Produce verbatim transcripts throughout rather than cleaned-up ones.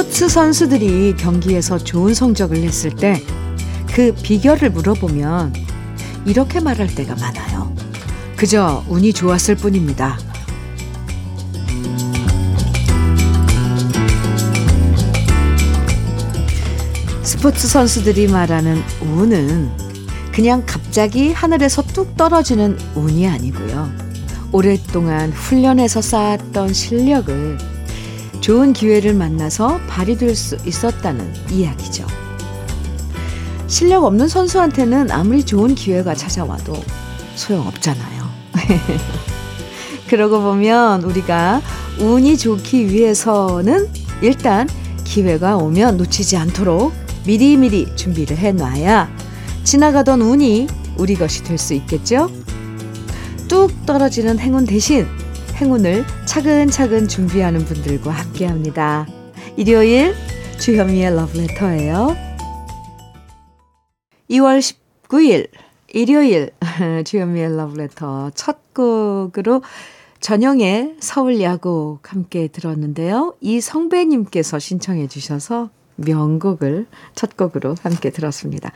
스포츠 선수들이 경기에서 좋은 성적을 냈을 때 그 비결을 물어보면 이렇게 말할 때가 많아요. 그저 운이 좋았을 뿐입니다. 스포츠 선수들이 말하는 운은 그냥 갑자기 하늘에서 뚝 떨어지는 운이 아니고요. 오랫동안 훈련해서 쌓았던 실력을 좋은 기회를 만나서 발휘될 수 있었다는 이야기죠. 실력 없는 선수한테는 아무리 좋은 기회가 찾아와도 소용없잖아요. 그러고 보면 우리가 운이 좋기 위해서는 일단 기회가 오면 놓치지 않도록 미리미리 준비를 해놔야 지나가던 운이 우리 것이 될 수 있겠죠? 뚝 떨어지는 행운 대신 행운을 차근차근 준비하는 분들과 함께합니다. 일요일 주현미의 러브레터예요. 이월 십구일 일요일 주현미의 러브레터 첫 곡으로 전영의 서울 야곡 함께 들었는데요. 이성배님께서 신청해 주셔서 명곡을 첫 곡으로 함께 들었습니다.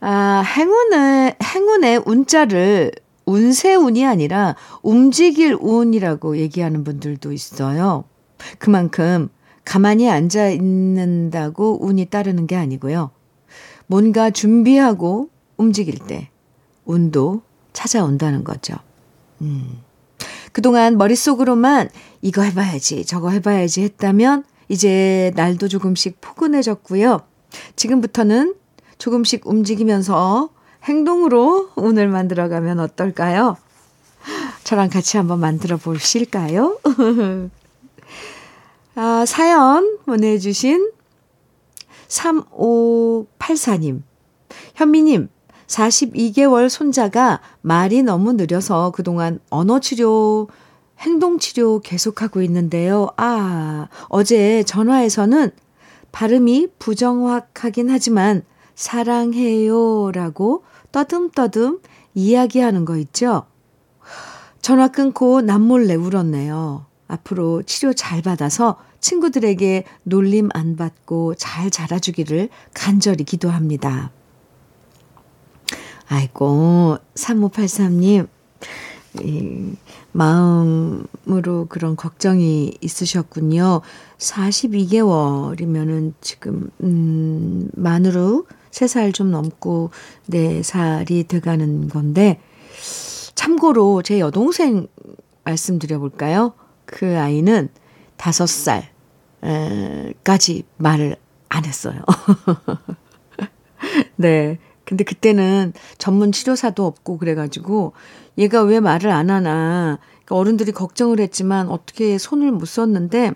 아, 행운의, 행운의 운자를 운세운이 아니라 움직일 운이라고 얘기하는 분들도 있어요. 그만큼 가만히 앉아 있는다고 운이 따르는 게 아니고요. 뭔가 준비하고 움직일 때 운도 찾아온다는 거죠. 음. 그동안 머릿속으로만 이거 해봐야지 저거 해봐야지 했다면 이제 날도 조금씩 포근해졌고요. 지금부터는 조금씩 움직이면서 행동으로 운을 만들어가면 어떨까요? 저랑 같이 한번 만들어 보실까요? 아, 사연 보내주신 삼오팔사님. 현미님, 사십이 개월 손자가 말이 너무 느려서 그동안 언어치료, 행동치료 계속하고 있는데요. 아, 어제 전화에서는 발음이 부정확하긴 하지만 사랑해요라고 떠듬떠듬 이야기하는 거 있죠? 전화 끊고 남몰래 울었네요. 앞으로 치료 잘 받아서 친구들에게 놀림 안 받고 잘 자라주기를 간절히 기도합니다. 아이고, 삼오팔삼님 이, 마음으로 그런 걱정이 있으셨군요. 사십이 개월이면은 지금 음, 만으로 세 살 좀 넘고 네 살이 돼가는 건데, 참고로 제 여동생 말씀드려볼까요? 그 아이는 다섯 살까지 말을 안 했어요. 네. 근데 그때는 전문 치료사도 없고 그래가지고 얘가 왜 말을 안 하나, 그러니까 어른들이 걱정을 했지만 어떻게 손을 못 썼는데,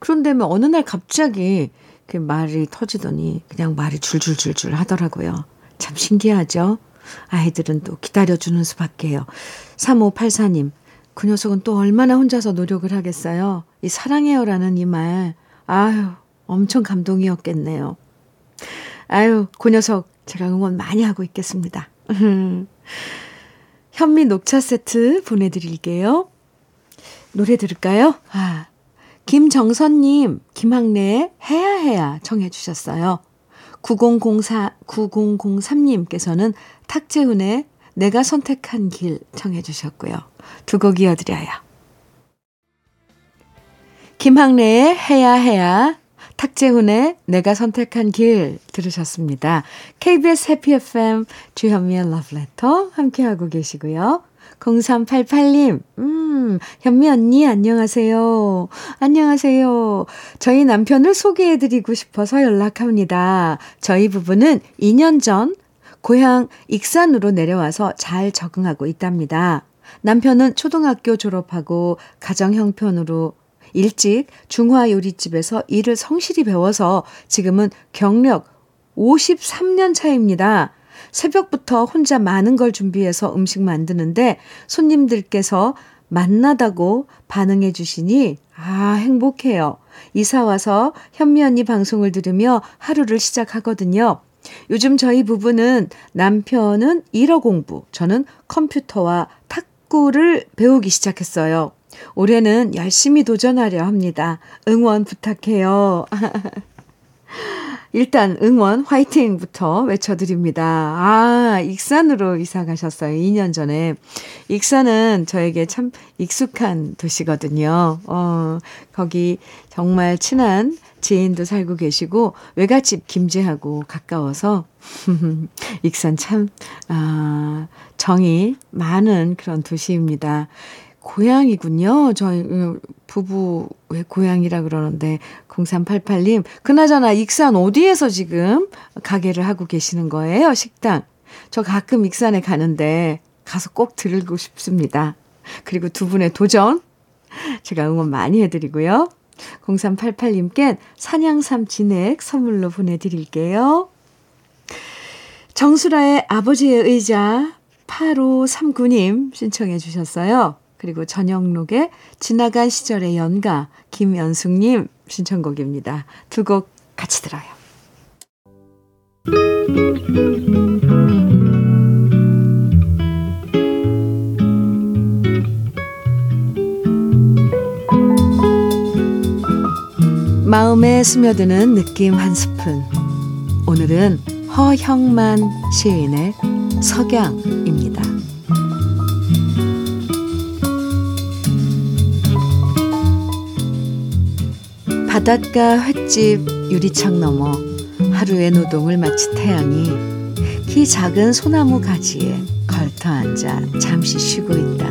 그런데 뭐 어느 날 갑자기 그 말이 터지더니 그냥 말이 줄줄줄줄 하더라고요. 참 신기하죠? 아이들은 또 기다려주는 수밖에요. 삼오팔사님, 그 녀석은 또 얼마나 혼자서 노력을 하겠어요. 이 사랑해요라는 이 말, 아유, 엄청 감동이었겠네요. 아유, 그 녀석 제가 응원 많이 하고 있겠습니다. 현미 녹차 세트 보내드릴게요. 노래 들을까요? 아, 김정선님, 김학래의 해야해야 청해 주셨어요. 구공공사, 구공공삼님께서는 탁재훈의 내가 선택한 길 청해 주셨고요. 두 곡 이어드려요. 김학래의 해야해야, 탁재훈의 내가 선택한 길 들으셨습니다. 케이비에스 해피 에프엠 주현미의 러브레터 함께하고 계시고요. 공삼팔팔님, 음, 현미 언니 안녕하세요. 안녕하세요. 저희 남편을 소개해드리고 싶어서 연락합니다. 저희 부부는 이 년 전 고향 익산으로 내려와서 잘 적응하고 있답니다. 남편은 초등학교 졸업하고 가정 형편으로 일찍 중화요리집에서 일을 성실히 배워서 지금은 경력 오십삼 년 차입니다. 새벽부터 혼자 많은 걸 준비해서 음식 만드는데 손님들께서 맛나다고 반응해 주시니 아, 행복해요. 이사와서 현미 언니 방송을 들으며 하루를 시작하거든요. 요즘 저희 부부는 남편은 일어 공부, 저는 컴퓨터와 탁구를 배우기 시작했어요. 올해는 열심히 도전하려 합니다. 응원 부탁해요. 일단 응원 화이팅부터 외쳐드립니다. 아, 익산으로 이사 가셨어요. 이 년 전에. 익산은 저에게 참 익숙한 도시거든요. 어, 거기 정말 친한 지인도 살고 계시고 외갓집 김제하고 가까워서 익산 참 아, 정이 많은 그런 도시입니다. 고향이군요. 저희 부부 왜 고향이라 그러는데 공삼팔팔 님 그나저나 익산 어디에서 지금 가게를 하고 계시는 거예요? 식당. 저 가끔 익산에 가는데 가서 꼭 들고 싶습니다. 그리고 두 분의 도전 제가 응원 많이 해드리고요. 공삼팔팔 님께 산양삼 진액 선물로 보내드릴게요. 정수라의 아버지의 의자 팔오삼구 님 신청해 주셨어요. 그리고 전영록의 지나간 시절의 연가 김연숙님 신청곡입니다. 두 곡 같이 들어요. 마음에 스며드는 느낌 한 스푼. 오늘은 허형만 시인의 석양입니다. 바닷가 횟집 유리창 너머 하루의 노동을 마친 태양이 키 작은 소나무 가지에 걸터앉아 잠시 쉬고 있다.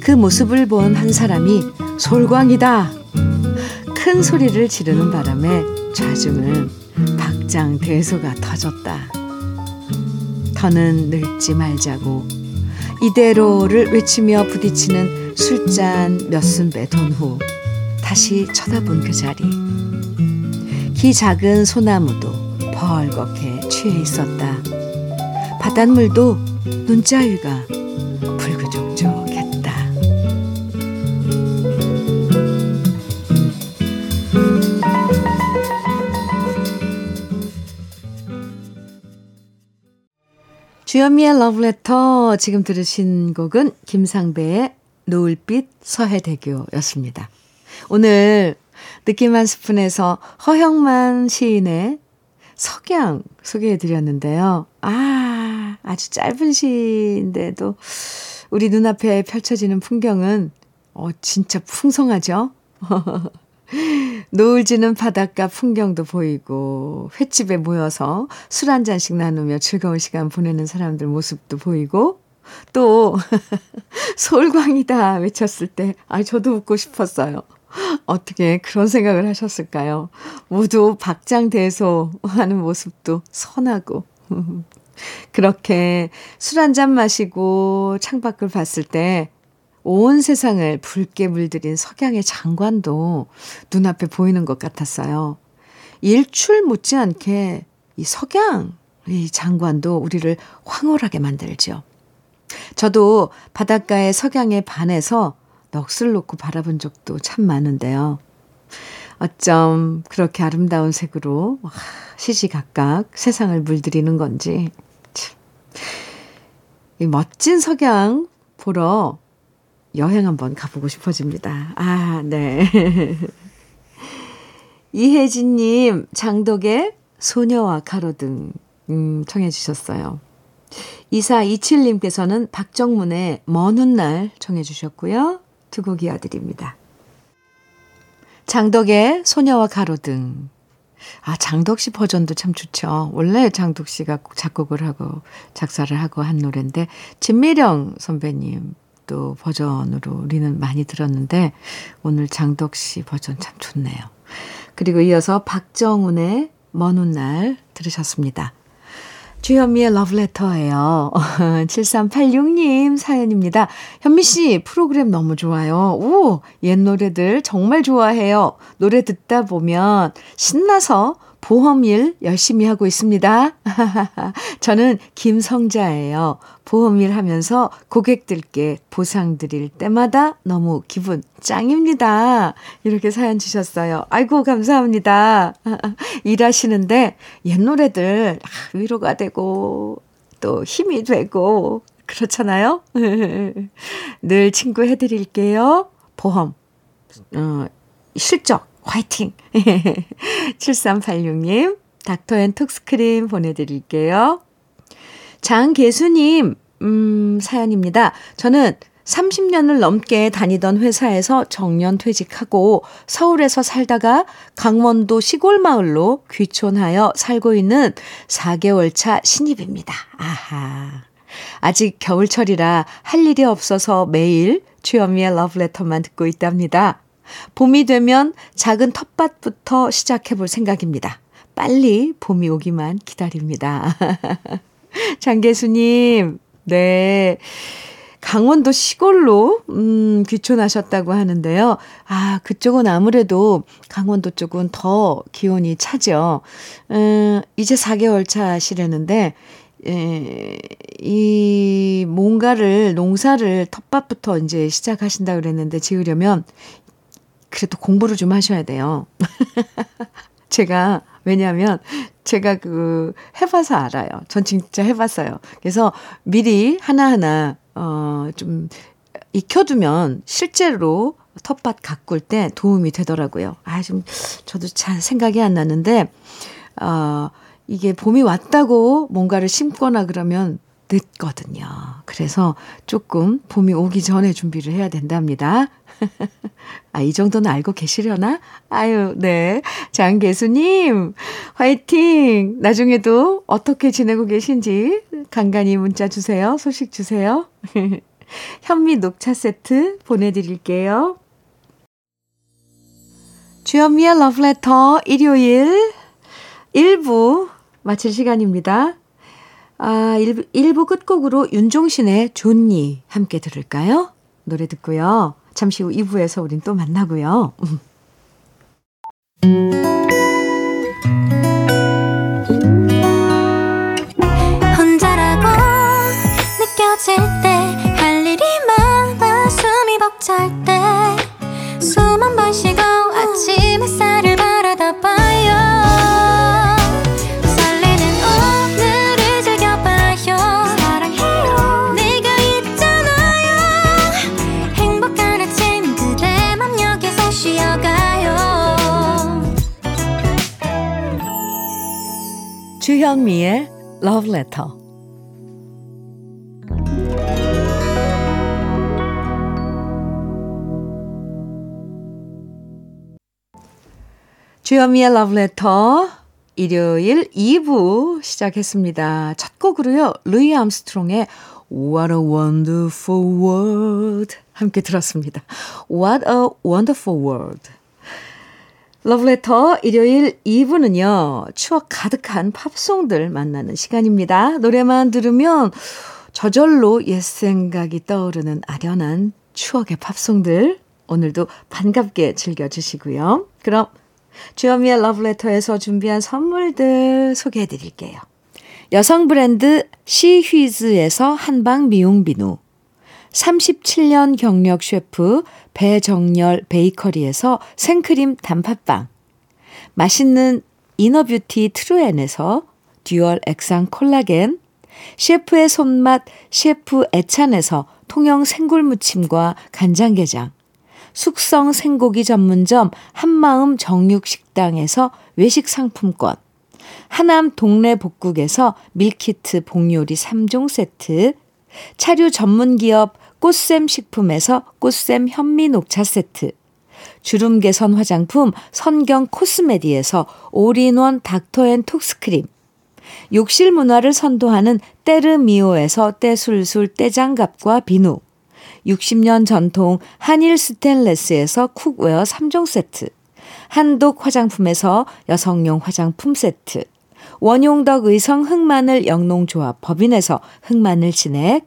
그 모습을 본 한 사람이 솔광이다! 큰 소리를 지르는 바람에 좌중은 박장대소가 터졌다. 더는 늙지 말자고 이대로를 외치며 부딪히는 술잔 몇 순 빼돈 후 다시 쳐다본 그 자리. 키 작은 소나무도 벌겋게 취해 있었다. 바닷물도 눈자위가 붉은족족했다. 주현미의 러브레터 지금 들으신 곡은 김상배의 노을빛 서해대교였습니다. 오늘 느낌 한 스푼에서 허형만 시인의 석양 소개해드렸는데요. 아, 아주 짧은 시인데도 우리 눈앞에 펼쳐지는 풍경은 어, 진짜 풍성하죠. 노을 지는 바닷가 풍경도 보이고 횟집에 모여서 술 한 잔씩 나누며 즐거운 시간 보내는 사람들 모습도 보이고 또 서울광이다 외쳤을 때 아, 저도 웃고 싶었어요. 어떻게 그런 생각을 하셨을까요? 모두 박장대소하는 모습도 선하고 그렇게 술 한 잔 마시고 창밖을 봤을 때 온 세상을 붉게 물들인 석양의 장관도 눈앞에 보이는 것 같았어요. 일출 못지않게 이 석양, 이 장관도 우리를 황홀하게 만들죠. 저도 바닷가의 석양에 반해서 넋을 놓고 바라본 적도 참 많은데요. 어쩜 그렇게 아름다운 색으로 시시각각 세상을 물들이는 건지. 참. 이 멋진 석양 보러 여행 한번 가보고 싶어집니다. 아, 네. 이혜진님, 장독의 소녀와 가로등 음, 청해 주셨어요. 이사이칠 님께서는 박정문의 먼 훗날 청해 주셨고요. 두 곡 이어드립니다. 장덕의 소녀와 가로등. 아, 장덕 씨 버전도 참 좋죠. 원래 장덕 씨가 작곡을 하고 작사를 하고 한 노래인데 진미령 선배님 또 버전으로 우리는 많이 들었는데 오늘 장덕 씨 버전 참 좋네요. 그리고 이어서 박정훈의 먼 훗날 들으셨습니다. 주현미의 러브레터예요. 칠삼팔육 님 사연입니다. 현미씨 프로그램 너무 좋아요. 오, 옛 노래들 정말 좋아해요. 노래 듣다 보면 신나서 보험일 열심히 하고 있습니다. 저는 김성자예요. 보험일 하면서 고객들께 보상 드릴 때마다 너무 기분 짱입니다. 이렇게 사연 주셨어요. 아이고 감사합니다. 일하시는데 옛 노래들 위로가 되고 또 힘이 되고 그렇잖아요? 늘 친구 해드릴게요. 보험, 어, 실적, 화이팅! 칠삼팔육 님, 닥터앤톡스크림 보내드릴게요. 장계수님, 음, 사연입니다. 저는 삼십 년을 넘게 다니던 회사에서 정년 퇴직하고 서울에서 살다가 강원도 시골 마을로 귀촌하여 살고 있는 사 개월 차 신입입니다. 아하. 아직 겨울철이라 할 일이 없어서 매일 주현미의 러브레터만 듣고 있답니다. 봄이 되면 작은 텃밭부터 시작해볼 생각입니다. 빨리 봄이 오기만 기다립니다. 장계수님, 네. 강원도 시골로 음, 귀촌하셨다고 하는데요. 아, 그쪽은 아무래도 강원도 쪽은 더 기온이 차죠. 음, 이제 사 개월 차시려는데 에, 이 뭔가를 농사를 텃밭부터 이제 시작하신다 그랬는데 지으려면 그래도 공부를 좀 하셔야 돼요. 제가 왜냐하면 제가 그 해봐서 알아요. 전 진짜 해봤어요. 그래서 미리 하나하나 어, 좀 익혀두면 실제로 텃밭 가꿀 때 도움이 되더라고요. 아, 좀 저도 잘 생각이 안 나는데 어, 이게 봄이 왔다고 뭔가를 심거나 그러면 늦거든요. 그래서 조금 봄이 오기 전에 준비를 해야 된답니다. 아, 이 정도는 알고 계시려나? 아유, 네. 장계수님, 화이팅! 나중에도 어떻게 지내고 계신지 간간히 문자 주세요. 소식 주세요. 현미 녹차 세트 보내드릴게요. 주현미의 러브레터 일요일 일 부 마칠 시간입니다. 아, 일 부 끝곡으로 윤종신의 존니 함께 들을까요? 노래 듣고요. 잠시 후 이 부에서 우린 또 만나고요. 혼자라고 느껴질 때 할 일이 많아 숨이 벅찰 때 숨 한 번 쉬고 아침 햇살을 바라다 봐요. 주현미의 러브레터. 주현미의 러브레터 일요일 이 부 시작했습니다. 첫 곡으로요, 루이 암스트롱의 What a Wonderful World 함께 들었습니다. What a Wonderful World. 러브레터 일요일 이 부는요. 추억 가득한 팝송들 만나는 시간입니다. 노래만 들으면 저절로 옛 생각이 떠오르는 아련한 추억의 팝송들 오늘도 반갑게 즐겨주시고요. 그럼 주현미의 러브레터에서 준비한 선물들 소개해드릴게요. 여성 브랜드 시휘즈에서 한방 미용 비누, 삼십칠 년 경력 셰프 배정열 베이커리에서 생크림 단팥빵, 맛있는 이너뷰티 트루엔에서 듀얼 액상 콜라겐, 셰프의 손맛 셰프 애찬에서 통영 생굴무침과 간장게장, 숙성 생고기 전문점 한마음 정육식당에서 외식 상품권, 하남 동네 복국에서 밀키트 복요리 삼 종 세트, 차류 전문기업 꽃샘 식품에서 꽃샘 현미 녹차 세트, 주름 개선 화장품 선경 코스메디에서 올인원 닥터앤톡스크림, 욕실 문화를 선도하는 때르미오에서 때술술 때장갑과 비누, 육십 년 전통 한일 스텐레스에서 쿡웨어 삼 종 세트, 한독 화장품에서 여성용 화장품 세트, 원용덕 의성 흑마늘 영농조합 법인에서 흑마늘 진액,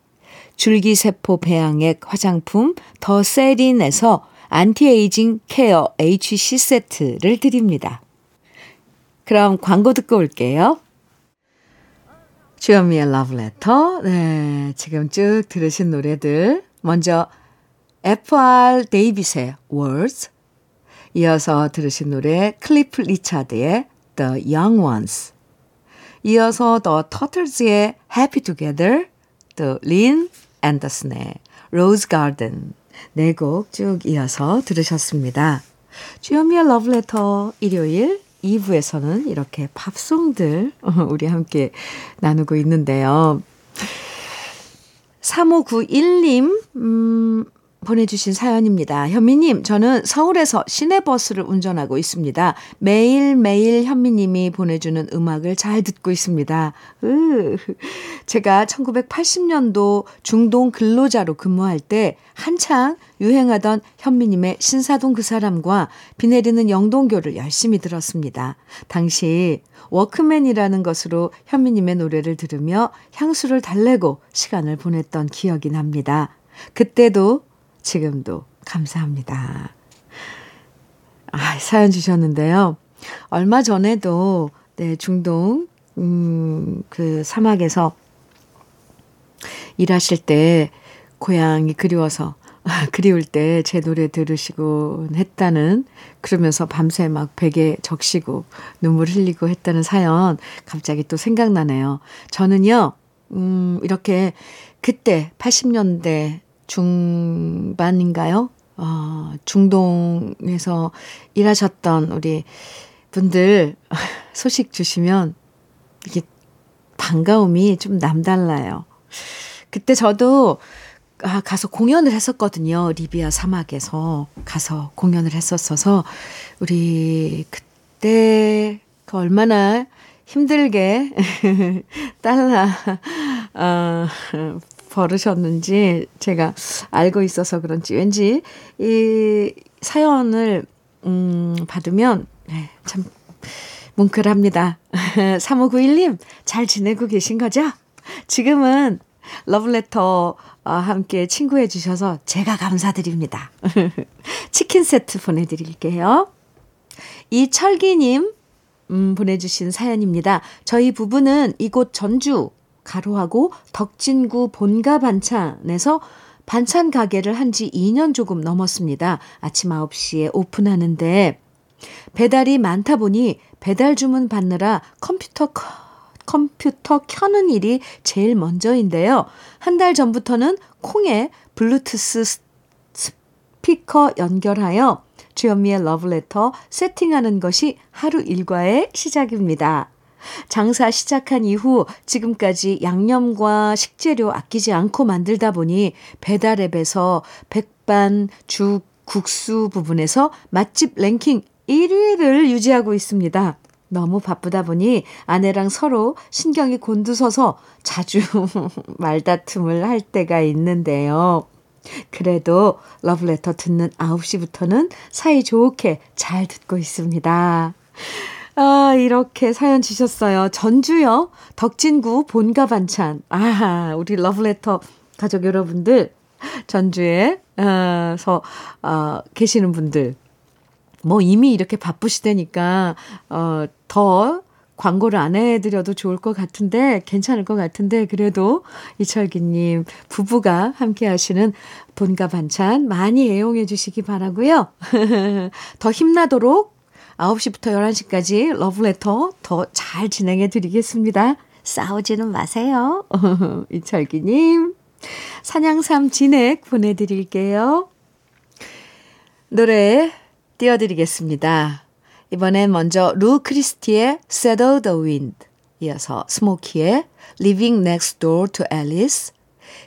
줄기세포 배양액 화장품 더 세린에서 안티에이징 케어 에이치씨 세트를 드립니다. 그럼 광고 듣고 올게요. 주현미의 러브레터. 네, 지금 쭉 들으신 노래들. 먼저 에프 알 데이빗의 Words. 이어서 들으신 노래 클리프 리차드의 The Young Ones. 이어서 The Turtles의 Happy Together. 또 린 앤더슨의 Rose Garden. 네 곡 쭉 이어서 들으셨습니다. 주현미의 러브레터 일요일. 이 부에서는 이렇게 팝송들 우리 함께 나누고 있는데요. 삼오구일 님 음, 보내주신 사연입니다. 현미님, 저는 서울에서 시내버스를 운전하고 있습니다. 매일매일 현미님이 보내주는 음악을 잘 듣고 있습니다. 으, 제가 천구백팔십 년도 중동 근로자로 근무할 때 한창 유행하던 현미님의 신사동 그 사람과 비 내리는 영동교를 열심히 들었습니다. 당시 워크맨이라는 것으로 현미님의 노래를 들으며 향수를 달래고 시간을 보냈던 기억이 납니다. 그때도 지금도 감사합니다. 아, 사연 주셨는데요. 얼마 전에도 네, 중동 음, 그 사막에서 일하실 때 고향이 그리워서 아, 그리울 때 제 노래 들으시곤 했다는, 그러면서 밤새 막 베개 적시고 눈물 흘리고 했다는 사연 갑자기 또 생각나네요. 저는요, 음, 이렇게 그때 팔십 년대 중반인가요? 어, 중동에서 일하셨던 우리 분들 소식 주시면 이게 반가움이 좀 남달라요. 그때 저도 아, 가서 공연을 했었거든요. 리비아 사막에서 가서 공연을 했었어서 우리 그때 그 얼마나 힘들게 달러 어, 벌으셨는지 제가 알고 있어서 그런지 왠지 이 사연을 음, 받으면 참 뭉클합니다. 삼오구일 님, 잘 지내고 계신 거죠? 지금은 러브레터 함께 친구해 주셔서 제가 감사드립니다. 치킨 세트 보내드릴게요. 이철기님 음, 보내주신 사연입니다. 저희 부부는 이곳 전주 가로하고 덕진구 본가 반찬에서 반찬 가게를 한 지 이 년 조금 넘었습니다. 아침 아홉 시에 오픈하는데 배달이 많다 보니 배달 주문 받느라 컴퓨터, 컴퓨터 켜는 일이 제일 먼저인데요. 한 달 전부터는 콩에 블루투스 스피커 연결하여 주현미의 러브레터 세팅하는 것이 하루 일과의 시작입니다. 장사 시작한 이후 지금까지 양념과 식재료 아끼지 않고 만들다 보니 배달앱에서 백반, 죽, 국수 부분에서 맛집 랭킹 일 위를 유지하고 있습니다. 너무 바쁘다 보니 아내랑 서로 신경이 곤두서서 자주 말다툼을 할 때가 있는데요. 그래도 러브레터 듣는 아홉 시부터는 사이좋게 잘 듣고 있습니다. 아, 이렇게 사연 주셨어요. 전주요. 덕진구 본가 반찬. 아, 우리 러브레터 가족 여러분들, 전주에서 어, 계시는 분들, 뭐 이미 이렇게 바쁘시다니까 어, 더 광고를 안 해드려도 좋을 것 같은데, 괜찮을 것 같은데, 그래도 이철기님 부부가 함께 하시는 본가 반찬 많이 애용해 주시기 바라고요. 더 힘나도록 아홉 시부터 열한 시까지 러브레터 더 잘 진행해 드리겠습니다. 싸우지는 마세요. 이철기님. 산양삼 진액 보내드릴게요. 노래 띄워드리겠습니다. 이번엔 먼저 루 크리스티의 Shadow the Wind, 이어서 스모키의 Living Next Door to Alice,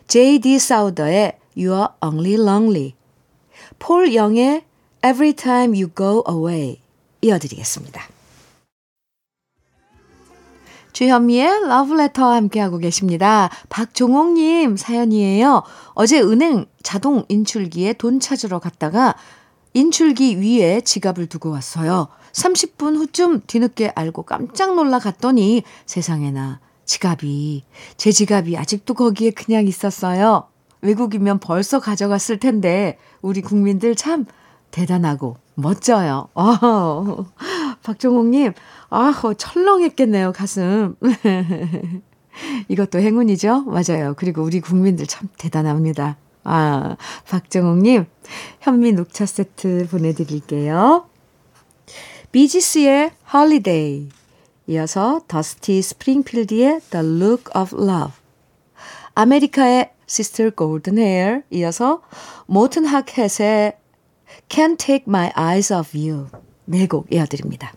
제이디 사우더의 You're Only Lonely, 폴 영의 Every Time You Go Away 이어드리겠습니다. 주현미의 러브레터와 함께하고 계십니다. 박종옥님 사연이에요. 어제 은행 자동 인출기에 돈 찾으러 갔다가 인출기 위에 지갑을 두고 왔어요. 삼십 분 후쯤 뒤늦게 알고 깜짝 놀라 갔더니 세상에나 지갑이, 제 지갑이 아직도 거기에 그냥 있었어요. 외국이면 벌써 가져갔을 텐데 우리 국민들 참 대단하고 멋져요. 어, 박종옥님, 아, 철렁했겠네요, 가슴. 이것도 행운이죠? 맞아요. 그리고 우리 국민들 참 대단합니다. 아, 박정옥님, 현미 녹차 세트 보내드릴게요. 비지스의 Holiday, 이어서 더스티 스프링필드의 The Look of Love, 아메리카의 Sister Golden Hair, 이어서 모튼 하켓의 Can't Take My Eyes Off You, 네 곡 이어드립니다.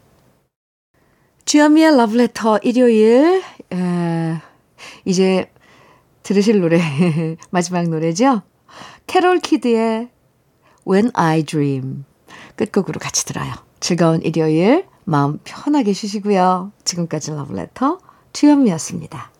주현미의 러브레터 일요일, 에, 이제 들으실 노래 마지막 노래죠. 캐롤 키드의 When I Dream 끝곡으로 같이 들어요. 즐거운 일요일 마음 편하게 쉬시고요. 지금까지 러브레터 주현미였습니다.